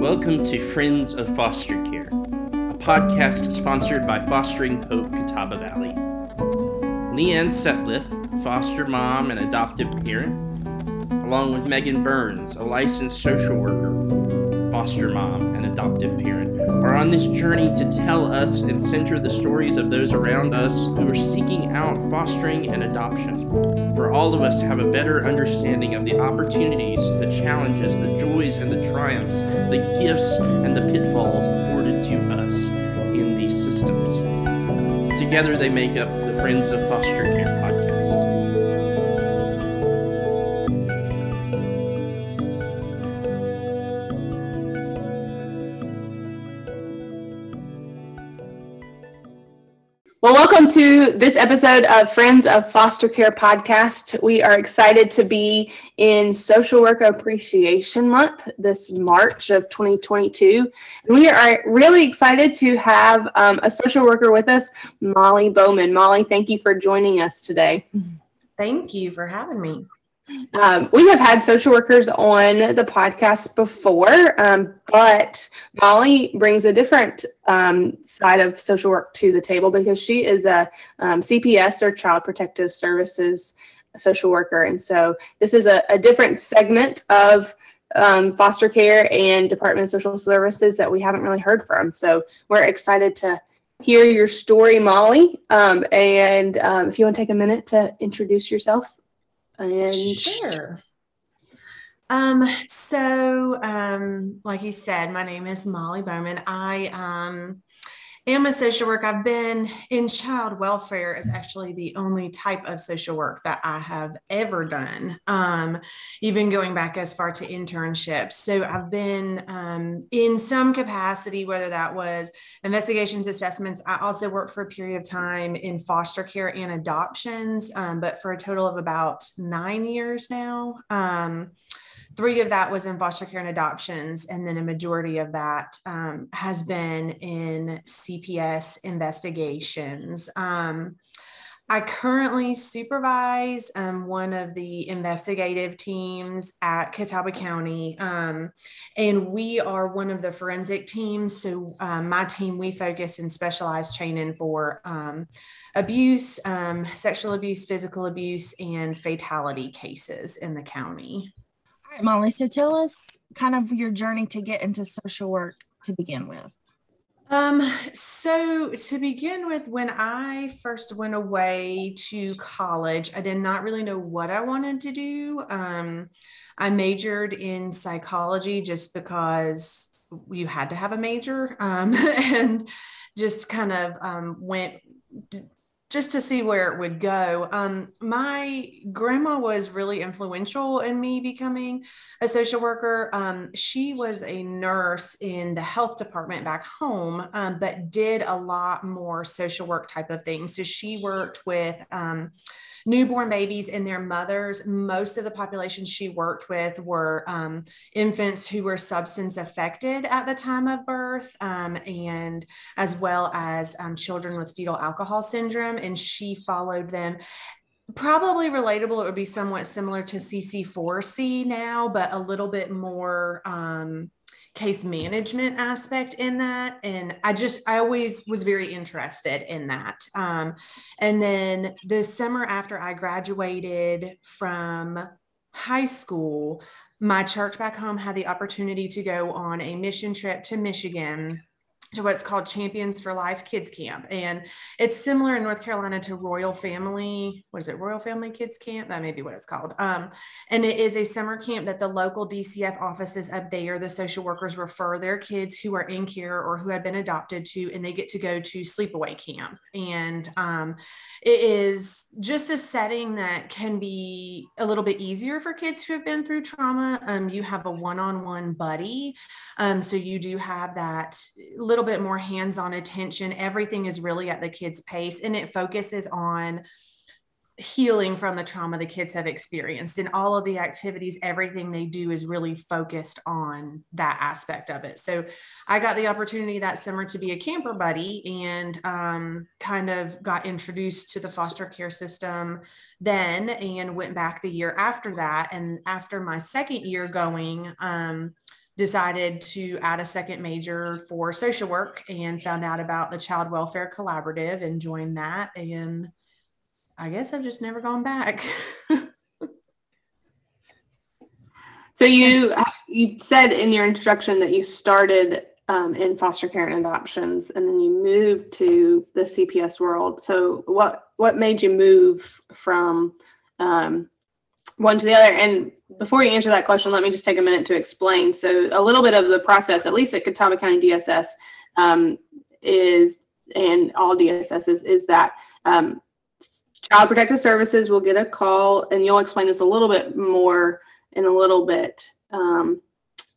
Welcome to Friends of Foster Care, a podcast sponsored by Fostering Hope Catawba Valley. Leanne Setlith, foster mom and adoptive parent, along with Megan Burns, a licensed social worker, foster mom and adoptive parent, are on this journey to tell us and center the stories of those around us who are seeking out fostering and adoption, for all of us to have a better understanding of the opportunities, the challenges, the joys and the triumphs, the gifts and the pitfalls afforded to us in these systems. Together they make up the Friends of Foster Care podcast. Well, welcome to this episode of Friends of Foster Care podcast. We are excited to be in Social Work Appreciation Month this March of 2022. And we are really excited to have a social worker with us, Molly Bowman. Molly, thank you for joining us today. Thank you for having me. We have had social workers on the podcast before, but Molly brings a different side of social work to the table because she is a CPS or Child Protective Services social worker. And so this is a different segment of foster care and Department of Social Services that we haven't really heard from. So we're excited to hear your story, Molly. And if you want to take a minute to introduce yourself. Sure. Like you said, my name is Molly Bowman. I am a social worker. I've been in child welfare is actually the only type of social work that I have ever done, even going back as far to internships. So I've been in some capacity, whether that was investigations, assessments. I also worked for a period of time in foster care and adoptions, but for a total of about 9 years now. 3 of that was in foster care and adoptions, and then a majority of that has been in CPS investigations. I currently supervise one of the investigative teams at Catawba County, and we are one of the forensic teams. So my team, we focus in specialized training for abuse, sexual abuse, physical abuse, and fatality cases in the county. All right, Molly, so tell us kind of your journey to get into social work to begin with. So to begin with, when I first went away to college, I did not really know what I wanted to do. I majored in psychology just because you had to have a major, and just kind of went just to see where it would go. My grandma was really influential in me becoming a social worker. She was a nurse in the health department back home, but did a lot more social work type of things. So she worked with newborn babies and their mothers. Most of the population she worked with were infants who were substance affected at the time of birth, and as well as children with fetal alcohol syndrome. And she followed them. Probably relatable. It would be somewhat similar to CC4C now, but a little bit more case management aspect in that. And I always was very interested in that. And then the summer after I graduated from high school, my church back home had the opportunity to go on a mission trip to Michigan to what's called Champions for Life Kids Camp. And it's similar in North Carolina to Royal Family Kids Camp? That may be what it's called. And it is a summer camp that the local DCF offices up there, the social workers refer their kids who are in care or who have been adopted to, and they get to go to sleepaway camp. And it is just a setting that can be a little bit easier for kids who have been through trauma. You have a one-on-one buddy. So you do have that little bit more hands-on attention. Everything is really at the kids' pace, and it focuses on healing from the trauma the kids have experienced, and all of the activities, everything they do is really focused on that aspect of it. So I got the opportunity that summer to be a camper buddy, and kind of got introduced to the foster care system then, and went back the year after that. And after my second year going, decided to add a second major for social work and found out about the Child Welfare Collaborative and joined that. And I guess I've just never gone back. So you said in your introduction that you started in foster care and adoptions, and then you moved to the CPS world. So what made you move from one to the other? And before you answer that question, let me just take a minute to explain. So a little bit of the process, at least at Catawba County DSS, and all DSSs, is that Child Protective Services will get a call, and you'll explain this a little bit more in a little bit,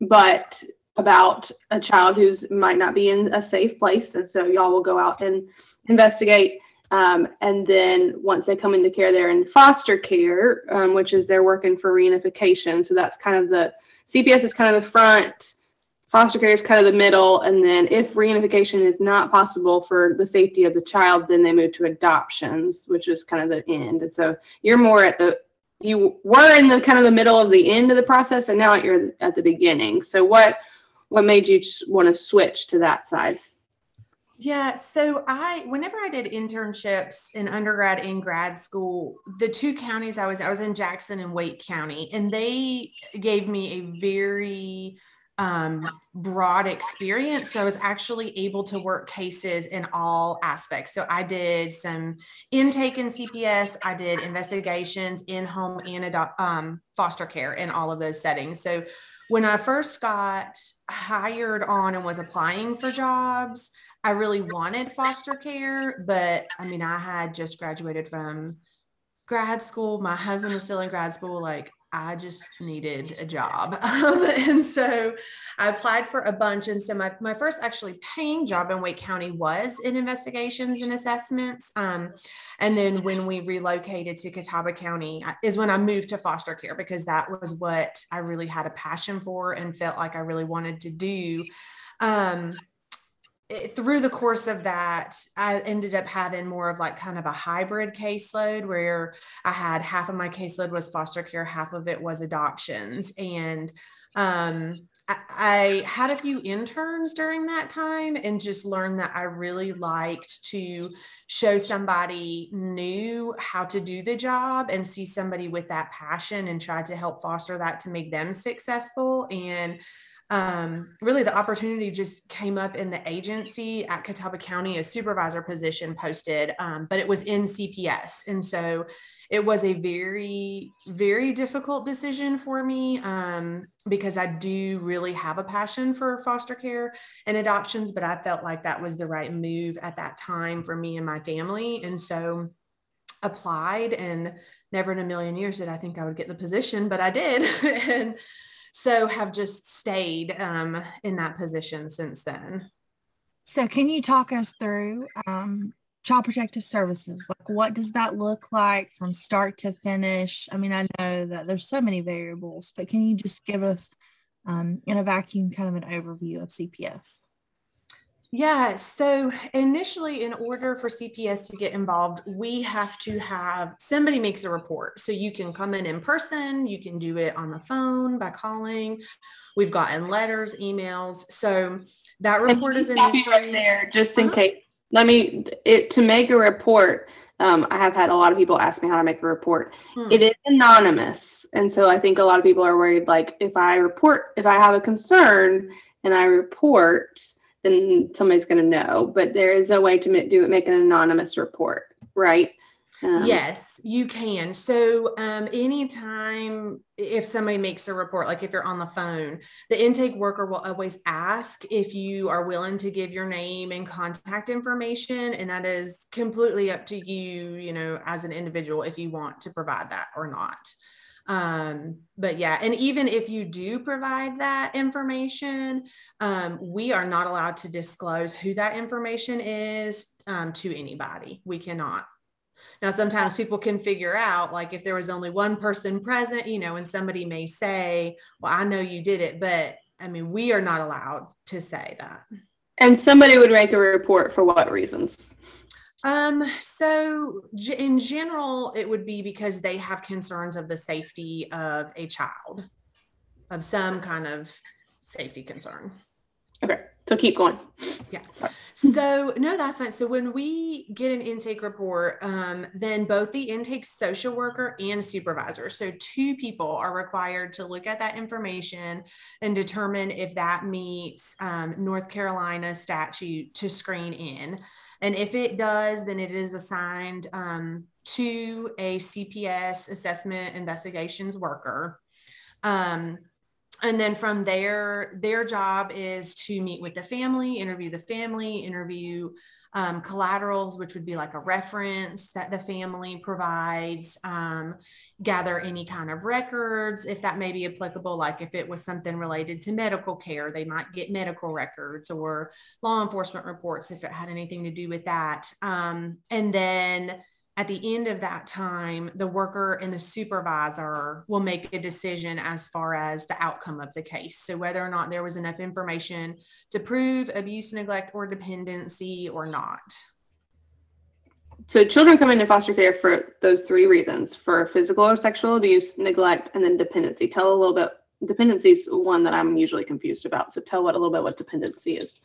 but about a child who's might not be in a safe place. And so y'all will go out and investigate. And then once they come into care, they're in foster care, which is they're working for reunification. So that's kind of the CPS is kind of the front, foster care is kind of the middle. And then if reunification is not possible for the safety of the child, then they move to adoptions, which is kind of the end. And so you're more at the, you were in the kind of the middle of the end of the process, and now you're at the beginning. So what made you want to switch to that side? Yeah. So whenever I did internships in undergrad and grad school, the two counties I was in Jackson and Wake County, and they gave me a very broad experience. So I was actually able to work cases in all aspects. So I did some intake in CPS, I did investigations in home and foster care in all of those settings. So when I first got hired on and was applying for jobs, I really wanted foster care, but I mean, I had just graduated from grad school. My husband was still in grad school. Like, I just needed a job. And so I applied for a bunch. And so my first actually paying job in Wake County was in investigations and assessments. And then when we relocated to Catawba County is when I moved to foster care, because that was what I really had a passion for and felt like I really wanted to do. Through the course of that, I ended up having more of like kind of a hybrid caseload where I had half of my caseload was foster care, half of it was adoptions. And I had a few interns during that time and just learned that I really liked to show somebody new how to do the job and see somebody with that passion and try to help foster that to make them successful. And really the opportunity just came up in the agency at Catawba County, a supervisor position posted, but it was in CPS. And so it was a very, very difficult decision for me because I do really have a passion for foster care and adoptions, but I felt like that was the right move at that time for me and my family. And so applied, and never in a million years did I think I would get the position, but I did. And so have just stayed in that position since then. So can you talk us through Child Protective Services? Like, what does that look like from start to finish? I mean, I know that there's so many variables, but can you just give us in a vacuum kind of an overview of CPS? Yeah, so initially, in order for CPS to get involved, we have to have somebody makes a report. So you can come in person, you can do it on the phone by calling. We've gotten letters, emails. So that report is initially right there, just in case. To make a report, I have had a lot of people ask me how to make a report. It is anonymous, and so I think a lot of people are worried. Like, if I have a concern and I report, then somebody's going to know, but there is a way to make an anonymous report, right? Yes, you can. So anytime if somebody makes a report, like if you're on the phone, the intake worker will always ask if you are willing to give your name and contact information. And that is completely up to you, you know, as an individual, if you want to provide that or not. But yeah, and even if you do provide that information, we are not allowed to disclose who that information is, to anybody. We cannot. Now, sometimes people can figure out, like if there was only one person present, you know, and somebody may say, well, I know you did it, but I mean, we are not allowed to say that. And somebody would make a report for what reasons? So in general, it would be because they have concerns of the safety of a child, of some kind of safety concern. Okay, so keep going. Yeah. So no, that's fine. So when we get an intake report, then both the intake social worker and supervisor, so two people are required to look at that information and determine if that meets North Carolina statute to screen in. And if it does, then it is assigned to a CPS assessment investigations worker. And then from there, their job is to meet with the family, interview collaterals, which would be like a reference that the family provides, gather any kind of records, if that may be applicable, like if it was something related to medical care, they might get medical records or law enforcement reports if it had anything to do with that. And then at the end of that time, the worker and the supervisor will make a decision as far as the outcome of the case. So whether or not there was enough information to prove abuse, neglect, or dependency or not. So children come into foster care for those three reasons: for physical or sexual abuse, neglect, and then dependency. Tell a little bit. Dependency is one that I'm usually confused about. So tell what a little bit what dependency is.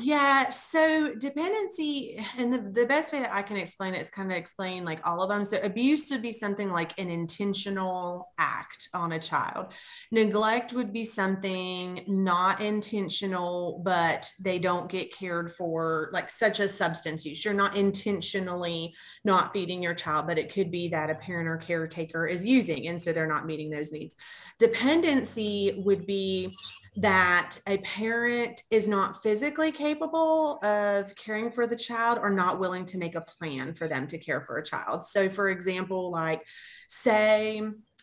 Yeah. So dependency, and the best way that I can explain it is kind of explain like all of them. So abuse would be something like an intentional act on a child. Neglect would be something not intentional, but they don't get cared for, like such as substance use. You're not intentionally not feeding your child, but it could be that a parent or caretaker is using, and so they're not meeting those needs. Dependency would be that a parent is not physically capable of caring for the child or not willing to make a plan for them to care for a child. So for example, like say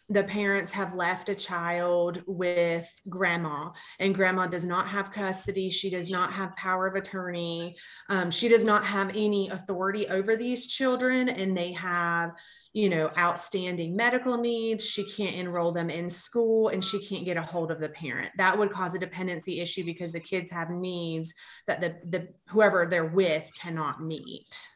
the parents have left a child with grandma and grandma does not have custody. She does not have power of attorney. She does not have any authority over these children, and they have, you know, outstanding medical needs. She can't enroll them in school and she can't get a hold of the parent. That would cause a dependency issue because the kids have needs that the whoever they're with cannot meet.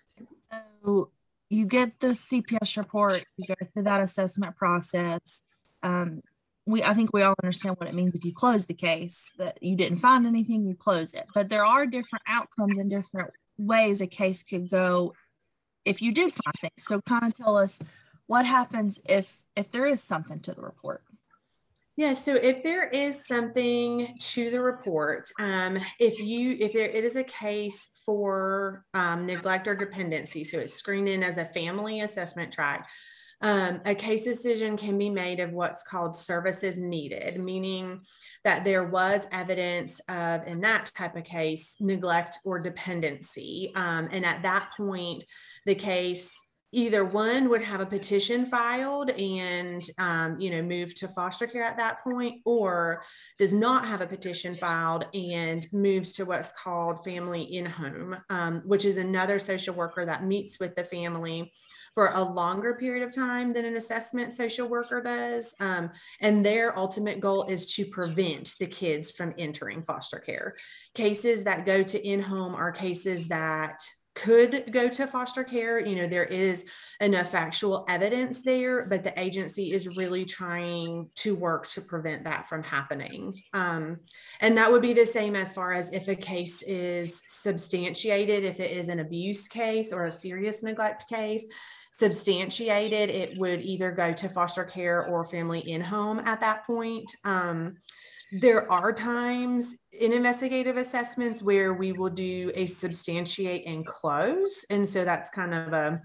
So you get the CPS report, you go through that assessment process. I think we all understand what it means if you close the case, that you didn't find anything, you close it. But there are different outcomes and different ways a case could go if you did find things. So kind of tell us what happens if there is something to the report. Yeah, so if there is something to the report, if it is a case for neglect or dependency, so it's screened in as a family assessment track, a case decision can be made of what's called services needed, meaning that there was evidence of, in that type of case, neglect or dependency. And at that point, the case, either one would have a petition filed and, move to foster care at that point, or does not have a petition filed and moves to what's called family in-home, which is another social worker that meets with the family for a longer period of time than an assessment social worker does. And their ultimate goal is to prevent the kids from entering foster care. Cases that go to in-home are cases that could go to foster care. You know, there is enough factual evidence there, but the agency is really trying to work to prevent that from happening. And that would be the same as far as if a case is substantiated, if it is an abuse case or a serious neglect case, substantiated, it would either go to foster care or family in-home at that point. There are times in investigative assessments where we will do a substantiate and close. And so that's kind of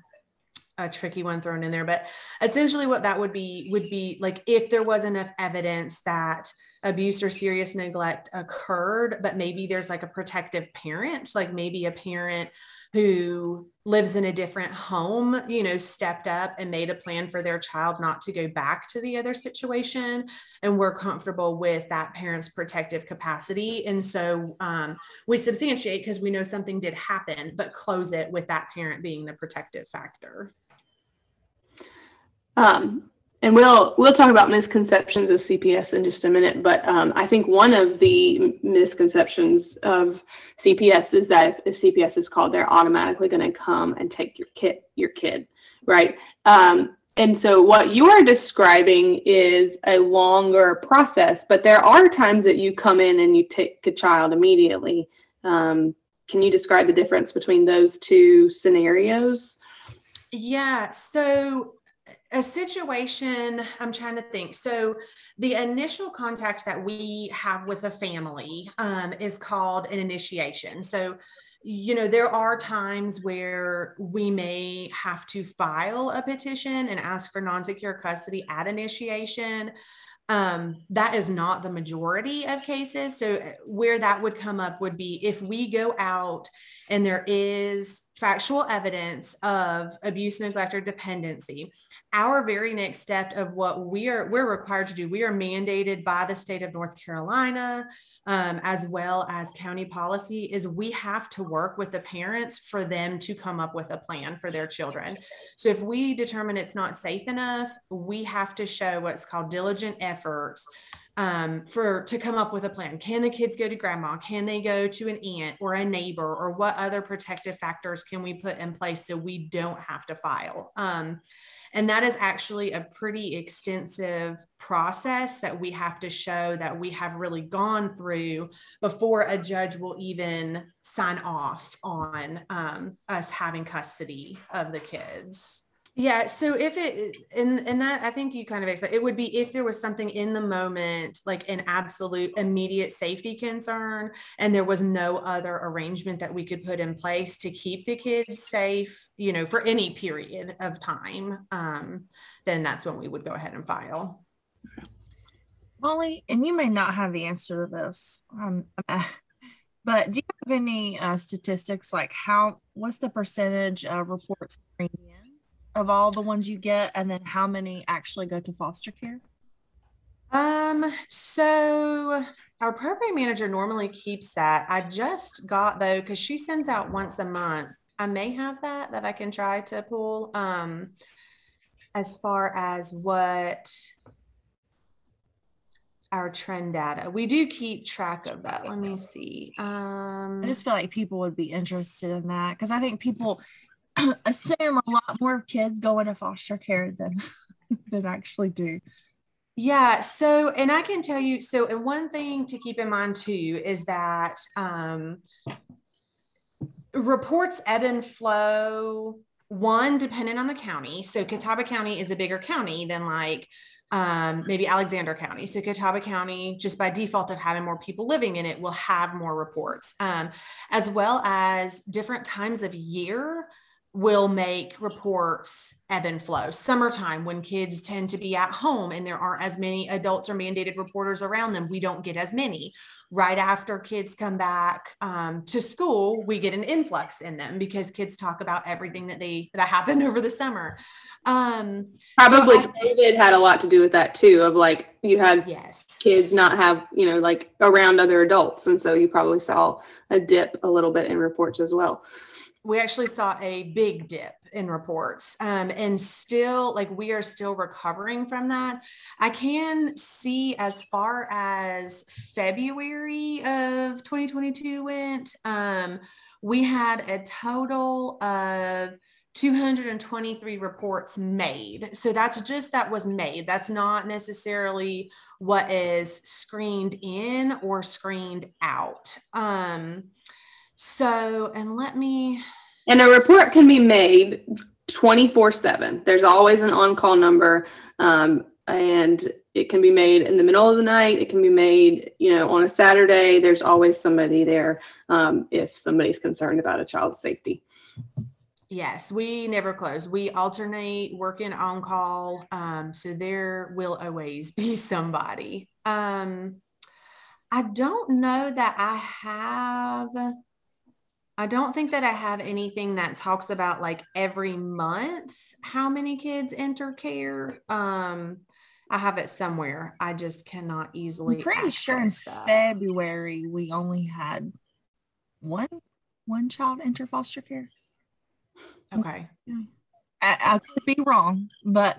a tricky one thrown in there. But essentially what that would be like if there was enough evidence that abuse or serious neglect occurred, but maybe there's like a protective parent, like maybe a parent who lives in a different home, you know, stepped up and made a plan for their child not to go back to the other situation. And we're comfortable with that parent's protective capacity. And so we substantiate because we know something did happen, but close it with that parent being the protective factor. And we'll talk about misconceptions of CPS in just a minute, but I think one of the misconceptions of CPS is that if CPS is called, they're automatically going to come and take your kid, right? And so what you are describing is a longer process, but there are times that you come in and you take a child immediately. Can you describe the difference between those two scenarios? Yeah, so a situation, I'm trying to think. So the initial contact that we have with a family is called an initiation. So, you know, there are times where we may have to file a petition and ask for non-secure custody at initiation. That is not the majority of cases. So where that would come up would be if we go out and there is factual evidence of abuse, neglect, or dependency, our very next step of what we're required to do, we are mandated by the state of North Carolina, as well as county policy, is we have to work with the parents for them to come up with a plan for their children. So if we determine it's not safe enough, we have to show what's called diligent efforts to come up with a plan. Can the kids go to grandma? Can they go to an aunt or a neighbor? Or what other protective factors can we put in place so we don't have to file? And that is actually a pretty extensive process that we have to show that we have really gone through before a judge will even sign off on us having custody of the kids. Yeah. So if it, and that, I think you kind of, it would be if there was something in the moment, like an absolute immediate safety concern, and there was no other arrangement that we could put in place to keep the kids safe, you know, for any period of time, then that's when we would go ahead and file. Molly, and you may not have the answer to this, but do you have any statistics, like what's the percentage of reports of all the ones you get, and then how many actually go to foster care? So our program manager normally keeps that. I just got, though, because she sends out once a month, I may have that I can try to pull, as far as what our trend data. We do keep track of that. Let me see. I just feel like people would be interested in that, because I think people assume a lot more kids go into foster care than actually do. Yeah. So, and I can tell you, so, and one thing to keep in mind too is that reports ebb and flow, one, depending on the county. So Catawba County is a bigger county than like maybe Alexander County. So Catawba County, just by default of having more people living in it, will have more reports, as well as different times of year will make reports ebb and flow. Summertime, when kids tend to be at home and there aren't as many adults or mandated reporters around them, we don't get as many. Right after kids come back to school, we get an influx in them because kids talk about everything that happened over the summer. Probably COVID had a lot to do with that too, of like you had kids not have, you know, like around other adults. And so you probably saw a dip a little bit in reports as well. We actually saw a big dip in reports, and still, like, we are still recovering from that. I can see as far as February of 2022 went, we had a total of 223 reports made. So that's just, that was made. That's not necessarily what is screened in or screened out. So, and let me... And a report can be made 24/7. There's always an on-call number, and it can be made in the middle of the night. It can be made, you know, on a Saturday. There's always somebody there if somebody's concerned about a child's safety. Yes, we never close. We alternate working on-call, so there will always be somebody. I don't know that I don't think that I have anything that talks about like every month how many kids enter care. I have it somewhere. I just cannot easily. I'm pretty sure in February we only had one child enter foster care. Okay, I could be wrong, but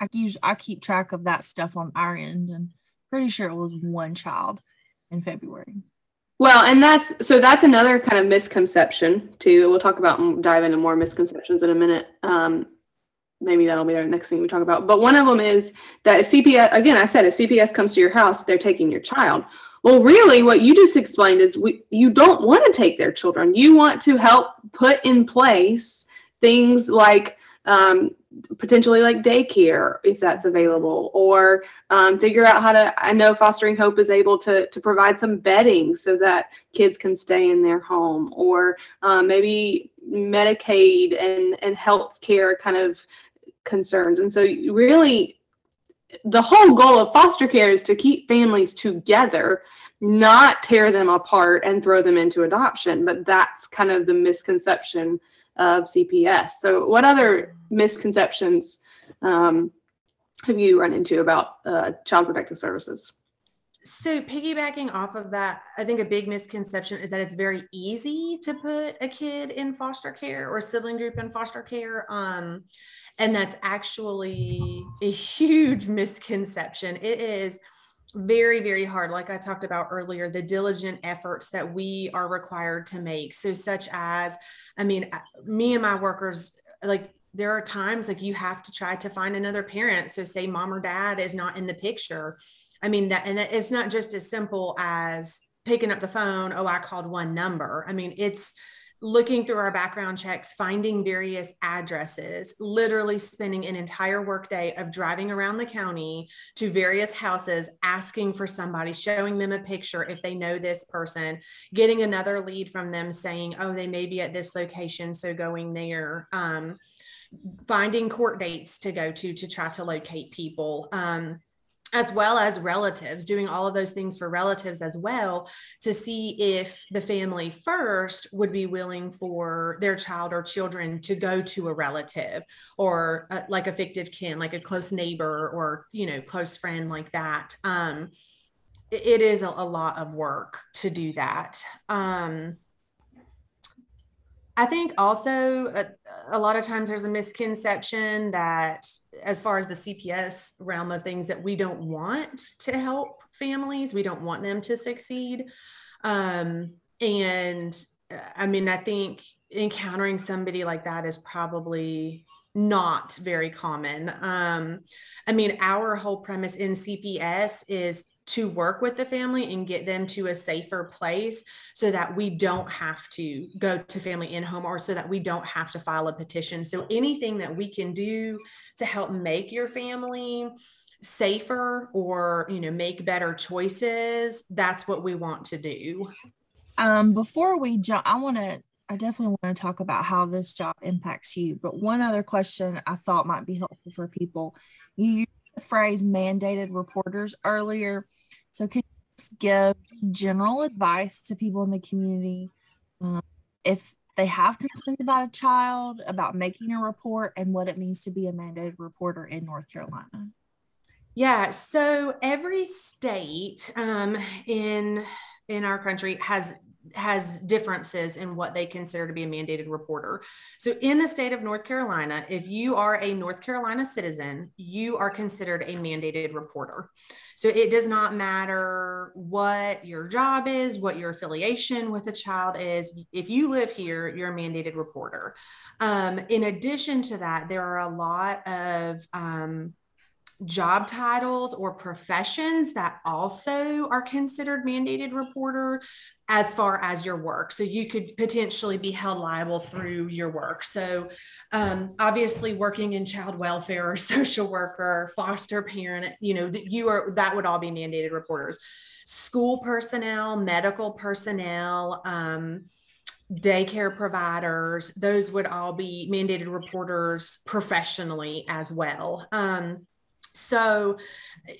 I keep track of that stuff on our end, and pretty sure it was one child in February. Well, and that's another kind of misconception too. We'll dive into more misconceptions in a minute. maybe that'll be our next thing we talk about. But one of them is that if CPS, again, I said, if CPS comes to your house, they're taking your child. Well, really what you just explained is you don't want to take their children. You want to help put in place things like potentially like daycare, if that's available, or figure out how to, I know Fostering Hope is able to provide some bedding so that kids can stay in their home, or maybe Medicaid and health care kind of concerns. And so really the whole goal of foster care is to keep families together, not tear them apart and throw them into adoption. But that's kind of the misconception of CPS. So what other misconceptions have you run into about Child Protective Services? So piggybacking off of that, I think a big misconception is that it's very easy to put a kid in foster care or a sibling group in foster care. And that's actually a huge misconception. It is very, very hard. Like I talked about earlier, the diligent efforts that we are required to make. So such as, I mean, me and my workers, like, there are times like you have to try to find another parent. So say mom or dad is not in the picture. I mean, that, and it's not just as simple as picking up the phone. Oh, I called one number. I mean, it's looking through our background checks, finding various addresses, literally spending an entire workday of driving around the county to various houses, asking for somebody, showing them a picture if they know this person, getting another lead from them saying, oh, they may be at this location, so going there. Finding court dates to go to try to locate people, as well as relatives, doing all of those things for relatives as well, to see if the family first would be willing for their child or children to go to a relative or like a fictive kin, like a close neighbor or, you know, close friend like that. It is a lot of work to do that. I think also a lot of times there's a misconception that as far as the CPS realm of things, that we don't want to help families. We don't want them to succeed. And I mean, I think encountering somebody like that is probably not very common. I mean, our whole premise in CPS is to work with the family and get them to a safer place so that we don't have to go to family in-home, or so that we don't have to file a petition. So anything that we can do to help make your family safer or, you know, make better choices, that's what we want to do. Before we jump, I definitely want to talk about how this job impacts you. But one other question I thought might be helpful for people. You phrase mandated reporters earlier, so could you just give general advice to people in the community if they have concerns about a child, about making a report, and what it means to be a mandated reporter in North Carolina? Yeah, so every state in our country has differences in what they consider to be a mandated reporter. So in the state of North Carolina, if you are a North Carolina citizen, you are considered a mandated reporter. So it does not matter what your job is, what your affiliation with a child is. If you live here, you're a mandated reporter. In addition to that, there are a lot of job titles or professions that also are considered mandated reporter as far as your work. So you could potentially be held liable through your work. So obviously working in child welfare or social worker, foster parent, you know, that would all be mandated reporters. School personnel, medical personnel, daycare providers, those would all be mandated reporters professionally as well. So,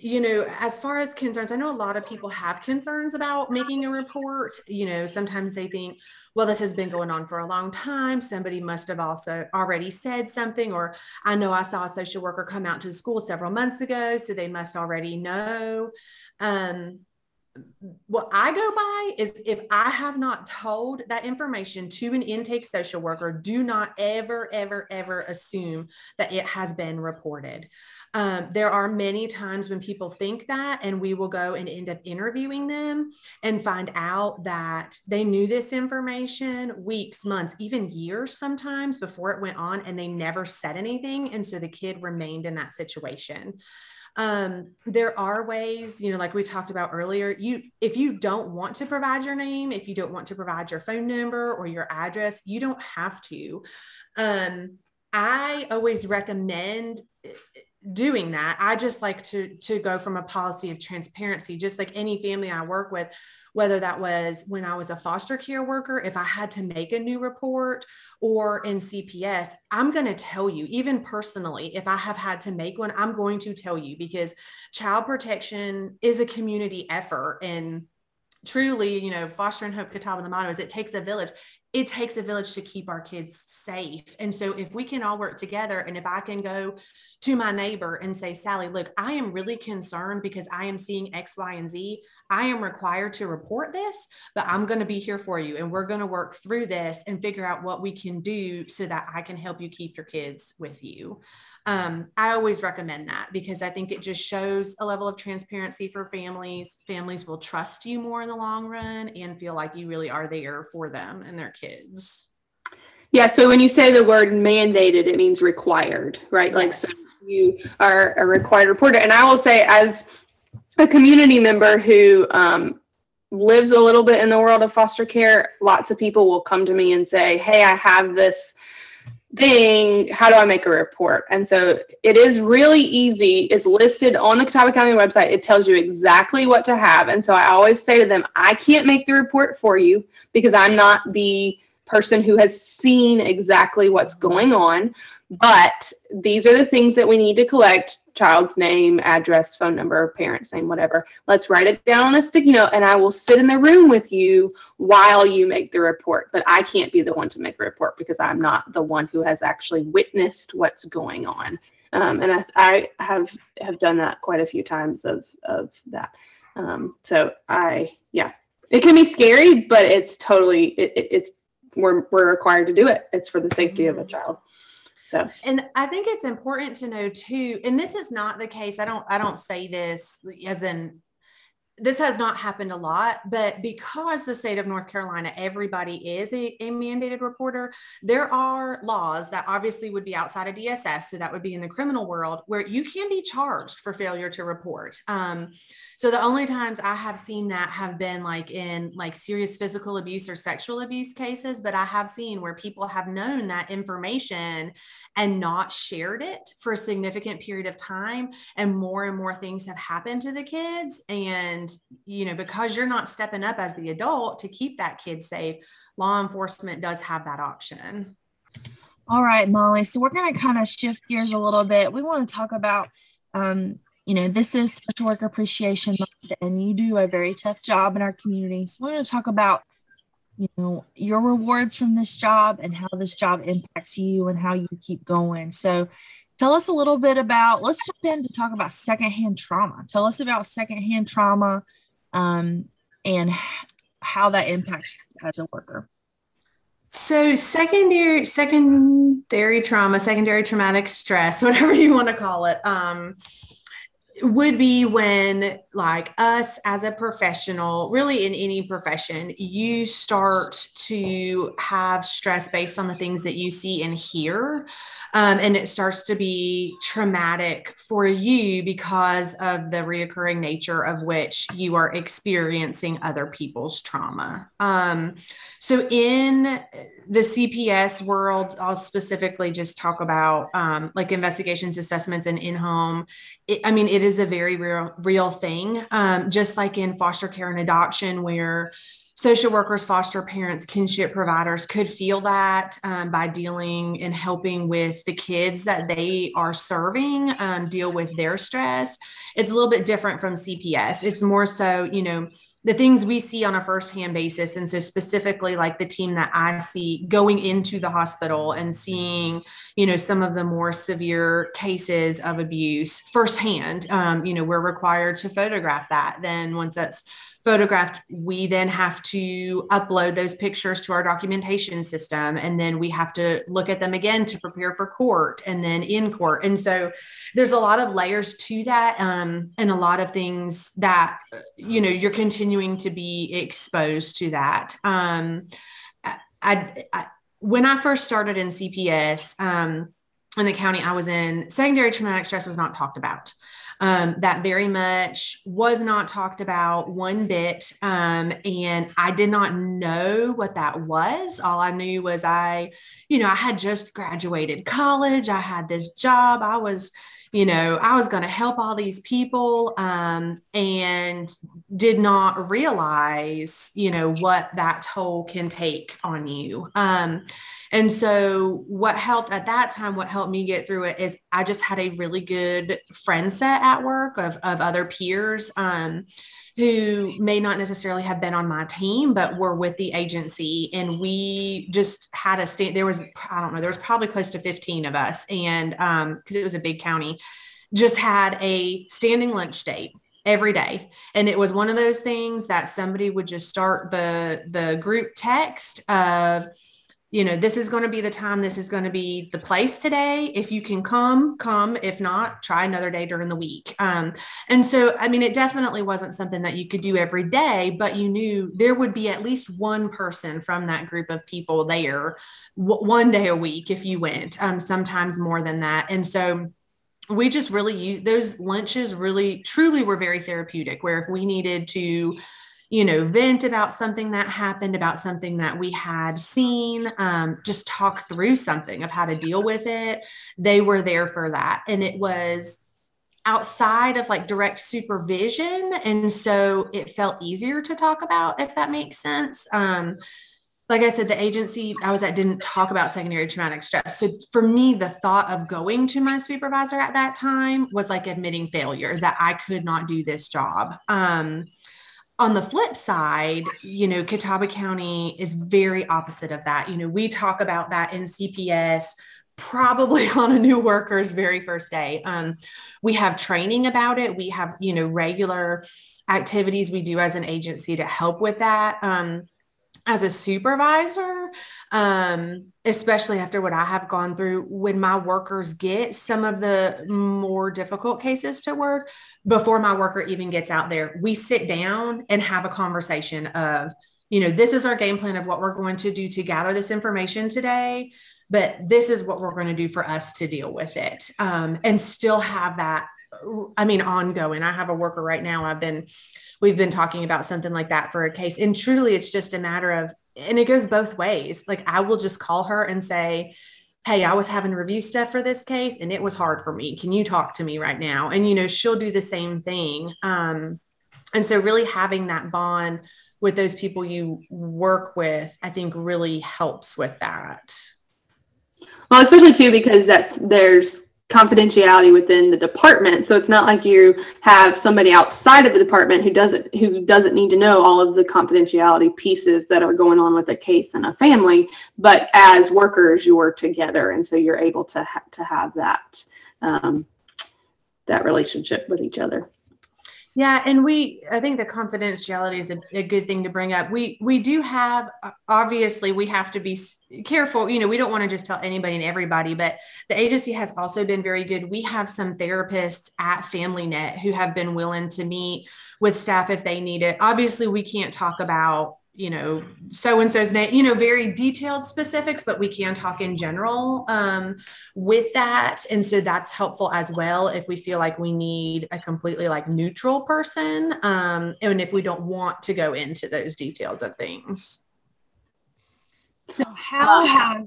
you know, as far as concerns, I know a lot of people have concerns about making a report. You know, sometimes they think, well, this has been going on for a long time. Somebody must have also already said something, or I know I saw a social worker come out to the school several months ago, so they must already know. what I go by is if I have not told that information to an intake social worker, do not ever, ever, ever assume that it has been reported. There are many times when people think that, and we will go and end up interviewing them and find out that they knew this information weeks, months, even years sometimes before it went on, and they never said anything. And so the kid remained in that situation. There are ways, you know, like we talked about earlier, if you don't want to provide your name, if you don't want to provide your phone number or your address, you don't have to. I always recommend doing that. I just like to go from a policy of transparency, just like any family I work with, whether that was when I was a foster care worker, if I had to make a new report, or in CPS, I'm going to tell you, even personally, if I have had to make one, I'm going to tell you, because child protection is a community effort. And truly, you know, Fostering Hope Catawba, the motto is it takes a village. It takes a village to keep our kids safe. And so if we can all work together, and if I can go to my neighbor and say, Sally, look, I am really concerned because I am seeing X, Y, and Z. I am required to report this, but I'm going to be here for you. And we're going to work through this and figure out what we can do so that I can help you keep your kids with you. I always recommend that, because I think it just shows a level of transparency for families. Families will trust you more in the long run and feel like you really are there for them and their kids. Yeah. So when you say the word mandated, it means required, right? Yes. Like, so you are a required reporter. And I will say, as a community member who lives a little bit in the world of foster care, lots of people will come to me and say, hey, I have this thing, how do I make a report? And so it is really easy. It's listed on the Catawba County website. It tells you exactly what to have. And so I always say to them, I can't make the report for you because I'm not the person who has seen exactly what's going on. But these are the things that we need to collect: child's name, address, phone number, parent's name, whatever. Let's write it down on a sticky note, and I will sit in the room with you while you make the report. But I can't be the one to make a report because I'm not the one who has actually witnessed what's going on. And I have done that quite a few times of that. So it can be scary, but it's totally, we're required to do it. It's for the safety of a child. So. And I think it's important to know too, and this is not the case. I don't say this as in this has not happened a lot, but because the state of North Carolina, everybody is a mandated reporter. There are laws that obviously would be outside of DSS. So that would be in the criminal world, where you can be charged for failure to report. So the only times I have seen that have been like in like serious physical abuse or sexual abuse cases, but I have seen where people have known that information and not shared it for a significant period of time. And more things have happened to the kids. And, you know, because you're not stepping up as the adult to keep that kid safe, law enforcement does have that option. All right, Molly. So we're going to kind of shift gears a little bit. We want to talk about, you know, this is Social Worker Appreciation Month, and you do a very tough job in our community. So we're going to talk about, you know, your rewards from this job and how this job impacts you and how you keep going. So tell us a little bit about, let's jump in to talk about secondhand trauma. Tell us about secondhand trauma and how that impacts you as a worker. So secondary trauma, secondary traumatic stress, whatever you want to call it, would be when, like us as a professional, really in any profession, you start to have stress based on the things that you see and hear. And it starts to be traumatic for you because of the reoccurring nature of which you are experiencing other people's trauma. So in the CPS world, I'll specifically just talk about like investigations, assessments, and in-home. It is a very real thing, just like in foster care and adoption, where social workers, foster parents, kinship providers could feel that by dealing and helping with the kids that they are serving, deal with their stress. It's a little bit different from CPS. It's more so, you know, the things we see on a firsthand basis. And so specifically like the team that I see going into the hospital and seeing, you know, some of the more severe cases of abuse firsthand, you know, we're required to photograph that. Then once that's photographed, we then have to upload those pictures to our documentation system. And then we have to look at them again to prepare for court and then in court. And so there's a lot of layers to that, and a lot of things that, you know, you're continuing to be exposed to that. When I first started in CPS, in the county I was in, secondary traumatic stress was not talked about. That very much was not talked about one bit. And I did not know what that was. All I knew was I had just graduated college. I had this job. I was going to help all these people, and did not realize, what that toll can take on you. And so what helped me get through it is I just had a really good friend set at work of other peers, who may not necessarily have been on my team, but were with the agency. And we just had there was probably close to 15 of us. And, cause it was a big county, just had a standing lunch date every day. And it was one of those things that somebody would just start the group text of, this is going to be the time, this is going to be the place today. If you can come, if not, try another day during the week. And so, it definitely wasn't something that you could do every day, but you knew there would be at least one person from that group of people there one day a week if you went, sometimes more than that. And so we just really used those lunches, really, truly were very therapeutic, where if we needed to, vent about something that happened, about something that we had seen, just talk through something of how to deal with it. They were there for that. And it was outside of like direct supervision. And so it felt easier to talk about, if that makes sense. Like I said, the agency I was at didn't talk about secondary traumatic stress. So for me, the thought of going to my supervisor at that time was like admitting failure, that I could not do this job. On the flip side, Catawba County is very opposite of that. We talk about that in CPS probably on a new worker's very first day. We have training about it. We have, regular activities we do as an agency to help with that. As a supervisor, especially after what I have gone through, when my workers get some of the more difficult cases to work, before my worker even gets out there, we sit down and have a conversation of, this is our game plan of what we're going to do to gather this information today, but this is what we're going to do for us to deal with it, and still have that ongoing. I have a worker right now. We've been talking about something like that for a case. And truly it's just a matter of, and it goes both ways. Like I will just call her and say, hey, I was having review stuff for this case and it was hard for me. Can you talk to me right now? And, she'll do the same thing. And so really having that bond with those people you work with, I think really helps with that. Well, especially too, because there's confidentiality within the department. So it's not like you have somebody outside of the department who doesn't need to know all of the confidentiality pieces that are going on with a case and a family, but as workers, you work together. And so you're able to have that, that relationship with each other. Yeah. And I think the confidentiality is a good thing to bring up. We do have, obviously we have to be careful. We don't want to just tell anybody and everybody, but the agency has also been very good. We have some therapists at FamilyNet who have been willing to meet with staff if they need it. Obviously we can't talk about, so-and-so's name, very detailed specifics, but we can talk in general, with that. And so that's helpful as well. If we feel like we need a completely like neutral person, and if we don't want to go into those details of things. So how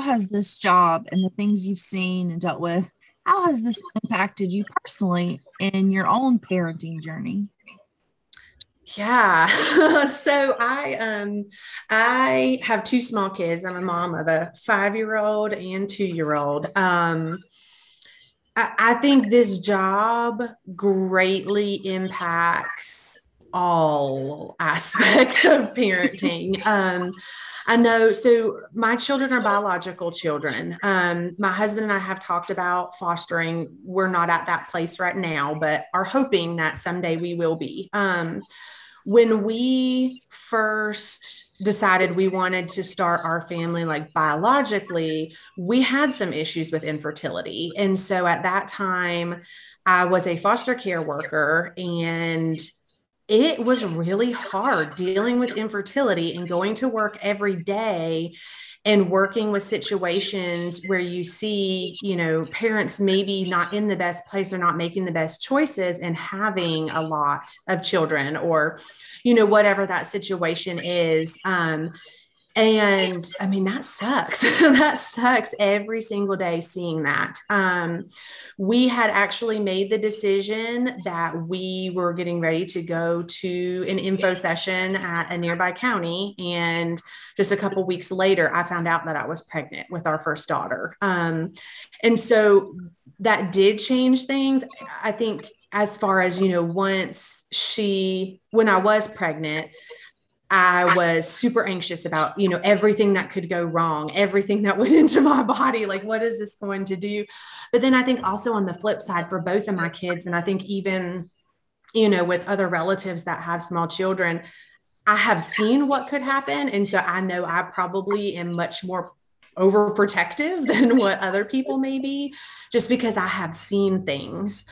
has this job and the things you've seen and dealt with, how has this impacted you personally in your own parenting journey? Yeah. So I have two small kids. I'm a mom of a 5-year-old and 2-year-old. I think this job greatly impacts all aspects of parenting. I know. So my children are biological children. My husband and I have talked about fostering. We're not at that place right now, but are hoping that someday we will be. When we first decided we wanted to start our family, like biologically, we had some issues with infertility. And so at that time, I was a foster care worker, and it was really hard dealing with infertility and going to work every day and working with situations where you see, you know, parents maybe not in the best place or not making the best choices and having a lot of children or, you know, whatever that situation is. And I mean, that sucks. That sucks every single day seeing that. We had actually made the decision that we were getting ready to go to an info session at a nearby county. And just a couple weeks later, I found out that I was pregnant with our first daughter. And so that did change things. I think as far as, you know, when I was pregnant, I was super anxious about, you know, everything that could go wrong, everything that went into my body, like, what is this going to do? But then I think also on the flip side for both of my kids, and I think even, you know, with other relatives that have small children, I have seen what could happen. And so I know I probably am much more overprotective than what other people may be, just because I have seen things.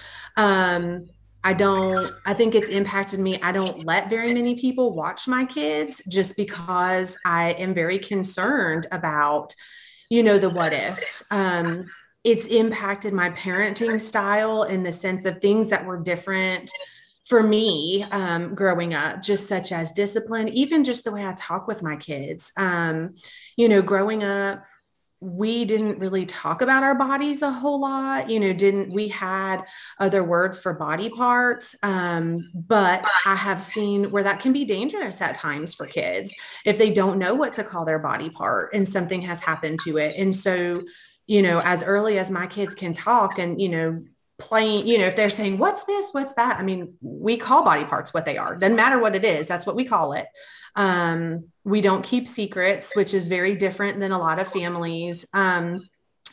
I think it's impacted me. I don't let very many people watch my kids just because I am very concerned about, you know, the what ifs. It's impacted my parenting style in the sense of things that were different for me growing up, just such as discipline, even just the way I talk with my kids. You know, growing up, we didn't really talk about our bodies a whole lot, you know, we had other words for body parts. But I have seen where that can be dangerous at times for kids if they don't know what to call their body part and something has happened to it. And so, you know, as early as my kids can talk and, you know, playing, you know, if they're saying, what's this, what's that? I mean, we call body parts what they are. Doesn't matter what it is. That's what we call it. We don't keep secrets, which is very different than a lot of families. And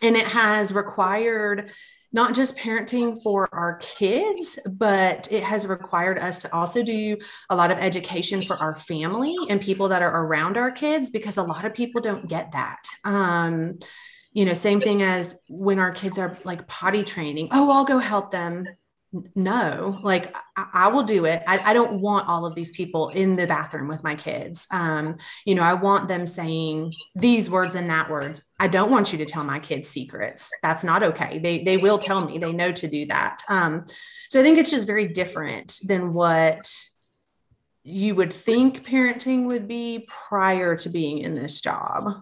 it has required not just parenting for our kids, but it has required us to also do a lot of education for our family and people that are around our kids, because a lot of people don't get that. You know, same thing as when our kids are like potty training, oh, I'll go help them. No, like I will do it. I don't want all of these people in the bathroom with my kids. You know, I want them saying these words and that words. I don't want you to tell my kids secrets. That's not okay. They will tell me. They know to do that. So I think it's just very different than what you would think parenting would be prior to being in this job.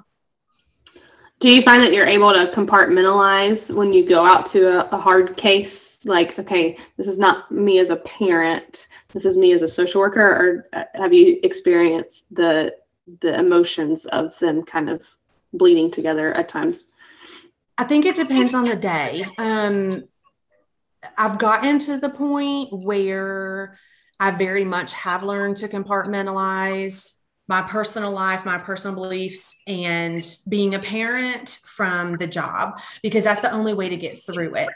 Do you find that you're able to compartmentalize when you go out to a hard case? Like, okay, this is not me as a parent. This is me as a social worker. Or have you experienced the emotions of them kind of bleeding together at times? I think it depends on the day. I've gotten to the point where I very much have learned to compartmentalize my personal life, my personal beliefs, and being a parent from the job, because that's the only way to get through it.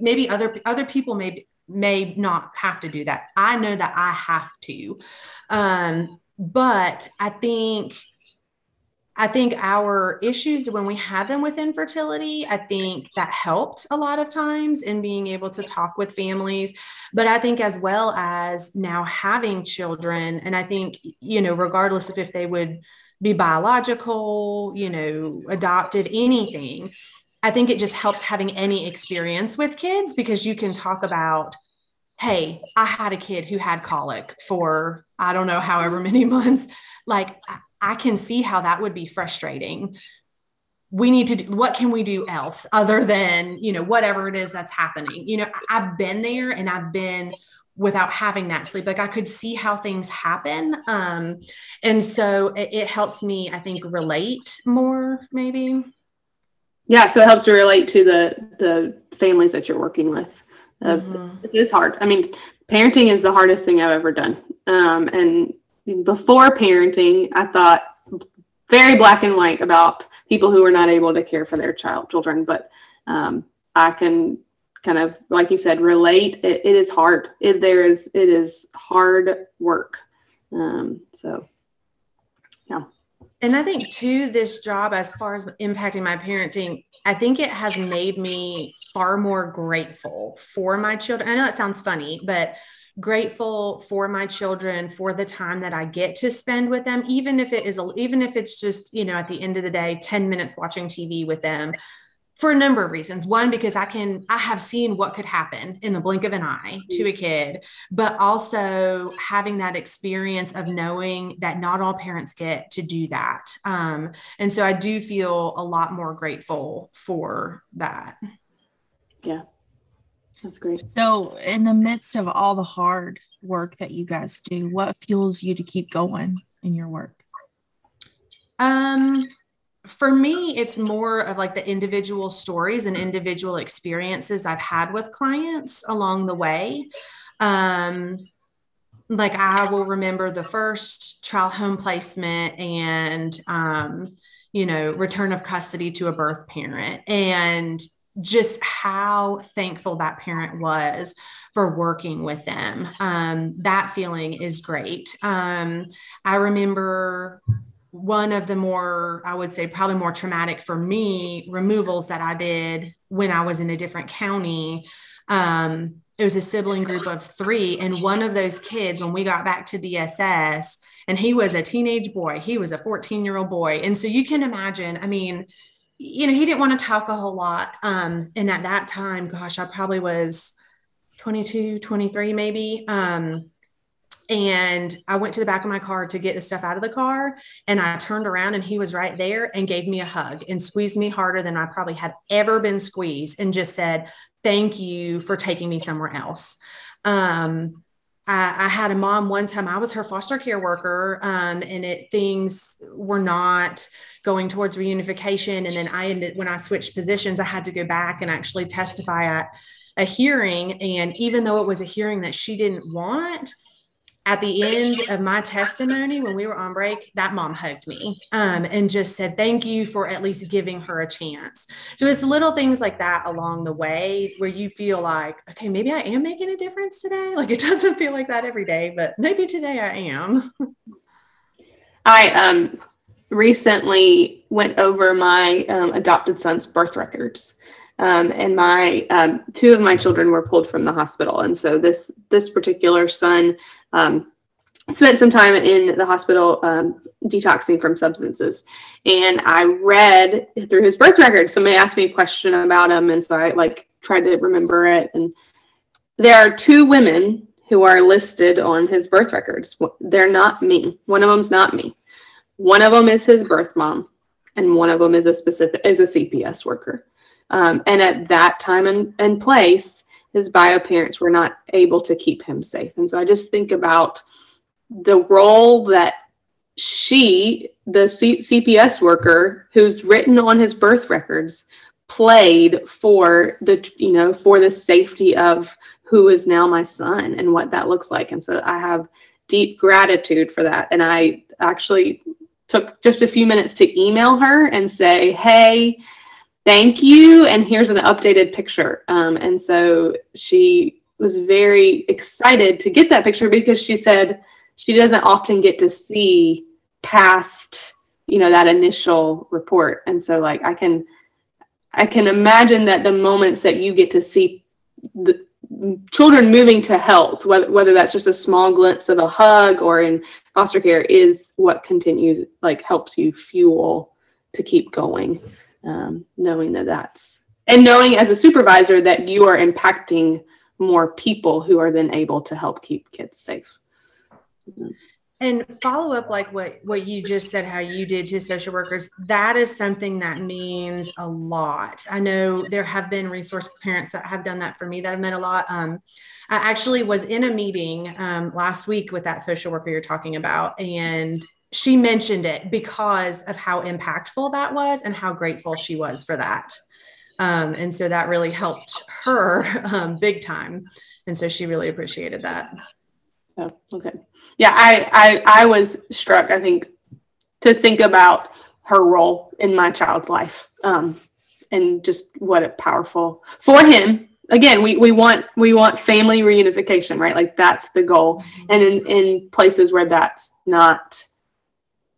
Maybe other people may not have to do that. I know that I have to. But I think our issues when we had them with infertility, I think that helped a lot of times in being able to talk with families. But I think as well as now having children, and I think, you know, regardless of if they would be biological, you know, adopted, anything, I think it just helps having any experience with kids, because you can talk about, hey, I had a kid who had colic for, I don't know, however many months, like I can see how that would be frustrating. We need to do, what can we do else other than, you know, whatever it is that's happening? You know, I've been there and I've been without having that sleep. Like I could see how things happen. And so it helps me, I think, relate more maybe. Yeah. So it helps to relate to the families that you're working with. Mm-hmm. This is hard. I mean, parenting is the hardest thing I've ever done. And before parenting, I thought very black and white about people who are not able to care for their children. But I can kind of, like you said, relate. It is hard. It is hard work. So, yeah. And I think too, this job, as far as impacting my parenting, I think it has made me far more grateful for my children. I know that sounds funny, but grateful for my children, for the time that I get to spend with them, even if it's just, at the end of the day, 10 minutes watching TV with them, for a number of reasons. One, because I have seen what could happen in the blink of an eye to a kid, but also having that experience of knowing that not all parents get to do that. And so I do feel a lot more grateful for that. Yeah. That's great. So in the midst of all the hard work that you guys do, what fuels you to keep going in your work? For me, it's more of like the individual stories and individual experiences I've had with clients along the way. Like I will remember the first trial home placement and, return of custody to a birth parent, and just how thankful that parent was for working with them. That feeling is great. I remember one of the more, I would say probably more traumatic for me, removals that I did when I was in a different county. It was a sibling group of three. And one of those kids, when we got back to DSS, and he was a teenage boy, he was a 14-year-old boy. And so you can imagine, he didn't want to talk a whole lot. And at that time, gosh, I probably was 22, 23, maybe. And I went to the back of my car to get the stuff out of the car, and I turned around and he was right there and gave me a hug and squeezed me harder than I probably had ever been squeezed, and just said, "Thank you for taking me somewhere else." I had a mom one time, I was her foster care worker, and things were not going towards reunification. And then when I switched positions, I had to go back and actually testify at a hearing. And even though it was a hearing that she didn't want, at the end of my testimony, when we were on break, that mom hugged me and just said, "Thank you for at least giving her a chance." So it's little things like that along the way where you feel like, okay, maybe I am making a difference today. Like it doesn't feel like that every day, but maybe today I am. I recently went over my adopted son's birth records. And my two of my children were pulled from the hospital. And so this particular son spent some time in the hospital detoxing from substances. And I read through his birth record. Somebody asked me a question about him. And so I tried to remember it. And there are two women who are listed on his birth records. They're not me. One of them's not me. One of them is his birth mom. And one of them is a CPS worker. And at that time and place, his bio parents were not able to keep him safe. And so I just think about the role that the CPS worker, who's written on his birth records, played for the safety of who is now my son and what that looks like. And so I have deep gratitude for that. And I actually took just a few minutes to email her and say, "Hey, thank you. And here's an updated picture." And so she was very excited to get that picture, because she said she doesn't often get to see past, that initial report. And so I can imagine that the moments that you get to see the children moving to health, whether that's just a small glimpse of a hug or in foster care, is what continues, helps you fuel to keep going. Knowing knowing as a supervisor that you are impacting more people who are then able to help keep kids safe. And follow up, what you just said, how you did to social workers, that is something that means a lot. I know there have been resource parents that have done that for me that I've met a lot. I actually was in a meeting last week with that social worker you're talking about, and she mentioned it because of how impactful that was and how grateful she was for that. And so that really helped her big time. And so she really appreciated that. Oh, okay. Yeah, I was struck, I think, to think about her role in my child's life, and just what a powerful for him again, we want family reunification, right? Like that's the goal. And in places where that's not,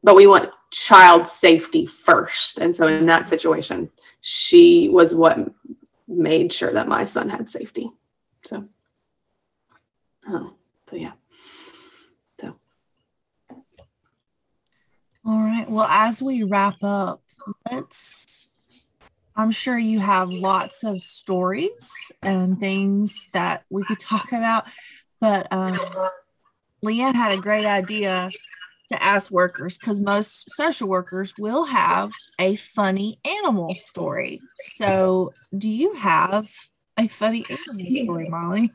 but we want child safety first. And so in that situation, she was what made sure that my son had safety. So, yeah. So. All right. Well, as we wrap up, I'm sure you have lots of stories and things that we could talk about, but Leanne had a great idea to ask workers, because most social workers will have a funny animal story. So do you have a funny animal story, Molly?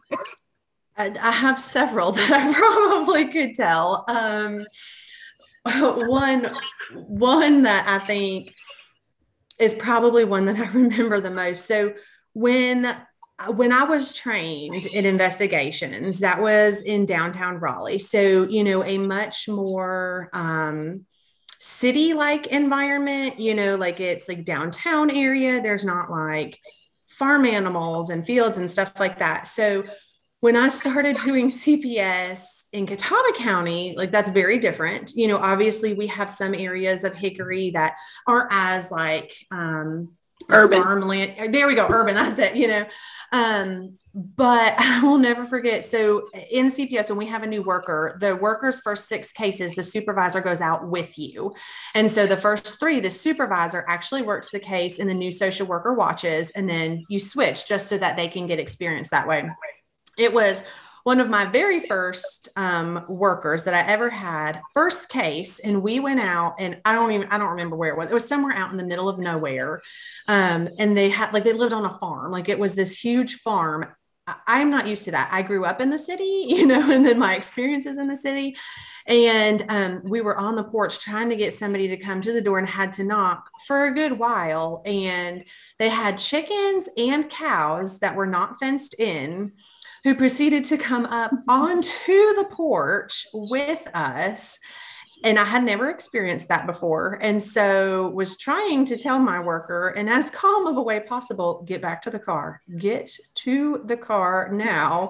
I have several that I probably could tell. One that I think is probably one that I remember the most. So when I was trained in investigations, that was in downtown Raleigh. So, you know, a much more city-like environment, you know, like it's like downtown area. There's not like farm animals and fields and stuff like that. So when I started doing CPS in Catawba County, like that's very different. You know, obviously we have some areas of Hickory that are as like urban farmland. There we go. Urban. That's it. You know, but I will never forget. So in CPS, when we have a new worker, the worker's first 6 cases, the supervisor goes out with you. And so the first 3, the supervisor actually works the case and the new social worker watches, and then you switch just so that they can get experience that way. It was one of my very first workers that I ever had, first case. And we went out, and I don't remember where it was. It was somewhere out in the middle of nowhere. And they had, like, they lived on a farm. Like it was this huge farm. I'm not used to that. I grew up in the city, you know, and then my experiences in the city. And we were on the porch trying to get somebody to come to the door and had to knock for a good while. And they had chickens and cows that were not fenced in, who proceeded to come up onto the porch with us. And I had never experienced that before. And so was trying to tell my worker in as calm of a way possible, get to the car now.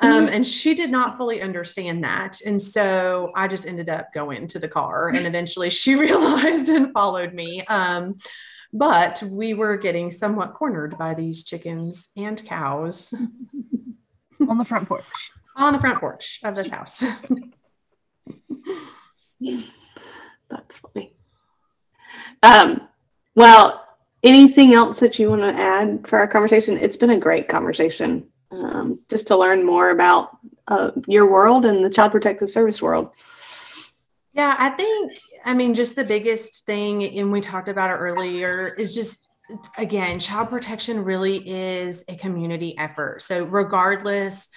And she did not fully understand that. And so I just ended up going to the car, and eventually she realized and followed me. But we were getting somewhat cornered by these chickens and cows. On the front porch of this house. That's funny. Well, anything else that you want to add for our conversation? It's been a great conversation, just to learn more about your world and the Child Protective Service world. Yeah, I think, just the biggest thing, and we talked about it earlier, is just, again, child protection really is a community effort. So regardless,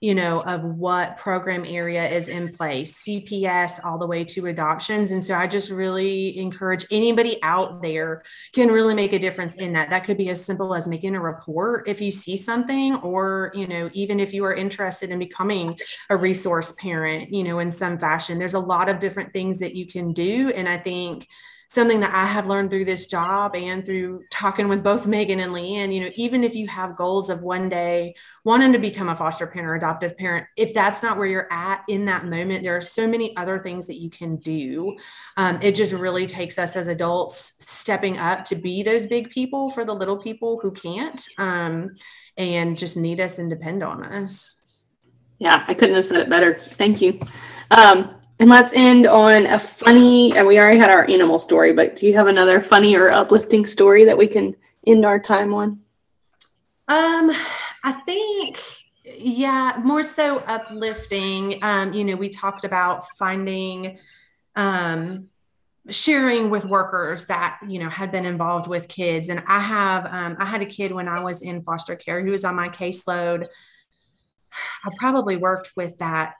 you know, of what program area is in place, CPS all the way to adoptions. And so I just really encourage anybody out there can really make a difference in that. That could be as simple as making a report if you see something, or, you know, even if you are interested in becoming a resource parent, you know, in some fashion, there's a lot of different things that you can do. And I think something that I have learned through this job and through talking with both Megan and Leanne, you know, even if you have goals of one day wanting to become a foster parent or adoptive parent, if that's not where you're at in that moment, there are so many other things that you can do. It just really takes us as adults stepping up to be those big people for the little people who can't, and just need us and depend on us. Yeah, I couldn't have said it better. Thank you. And let's end on a funny, and we already had our animal story, but do you have another funny or uplifting story that we can end our time on? I think, yeah, more so uplifting. You know, we talked about finding, sharing with workers that, you know, had been involved with kids. And I had a kid when I was in foster care who was on my caseload. I probably worked with that,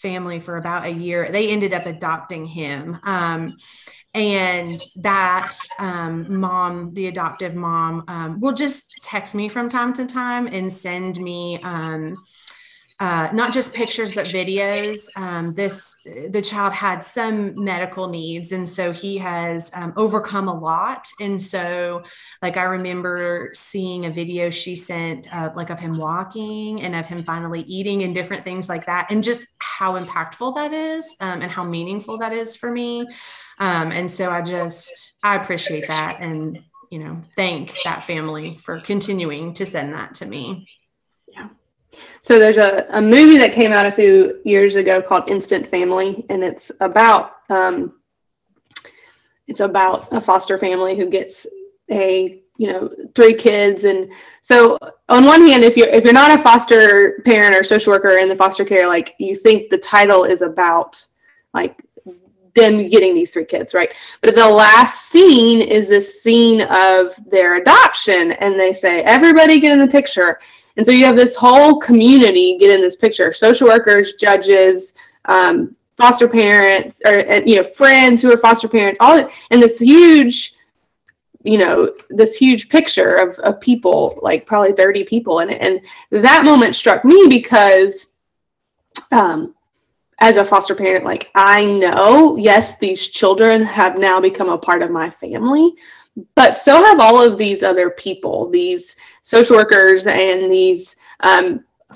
family for about a year. They ended up adopting him. And that mom, the adoptive mom, will just text me from time to time and send me not just pictures, but videos. The child had some medical needs, and so he has overcome a lot. And so, like, I remember seeing a video she sent, like, of him walking and of him finally eating and different things like that, and just how impactful that is, and how meaningful that is for me. And so I appreciate that, and, you know, thank that family for continuing to send that to me. Yeah. So there's a movie that came out a few years ago called Instant Family, and it's about a foster family who gets three kids. And so on one hand, if you're not a foster parent or social worker in the foster care, like, you think the title is about, like, them getting these three kids, right? But the last scene is this scene of their adoption, and they say, everybody get in the picture. And so you have this whole community get in this picture: social workers, judges, foster parents, or friends who are foster parents, all that, and this huge picture of people, like probably 30 people in it. And that moment struck me because, as a foster parent, like, I know, yes, these children have now become a part of my family, but so have all of these other people, these social workers and these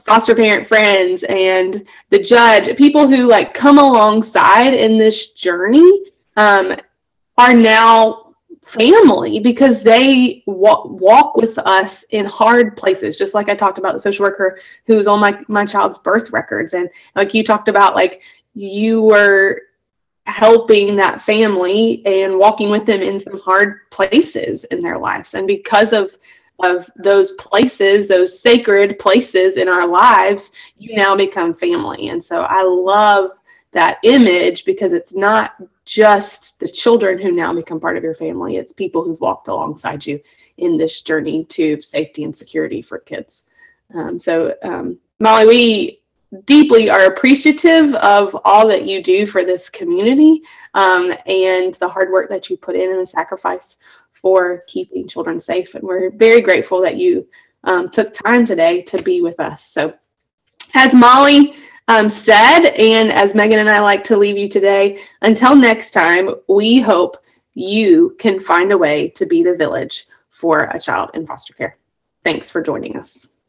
foster parent friends and the judge, people who, like, come alongside in this journey, are now family, because they walk with us in hard places. Just like I talked about the social worker who was on my child's birth records. And like you talked about, like, you were helping that family and walking with them in some hard places in their lives. And because of those places, those sacred places in our lives, you now become family. And so I love that image, because it's not just the children who now become part of your family. It's people who've walked alongside you in this journey to safety and security for kids. Molly, we deeply are appreciative of all that you do for this community, and the hard work that you put in and the sacrifice for keeping children safe. And we're very grateful that you took time today to be with us. So as Molly said, and as Megan and I like to leave you today, until next time, we hope you can find a way to be the village for a child in foster care. Thanks for joining us.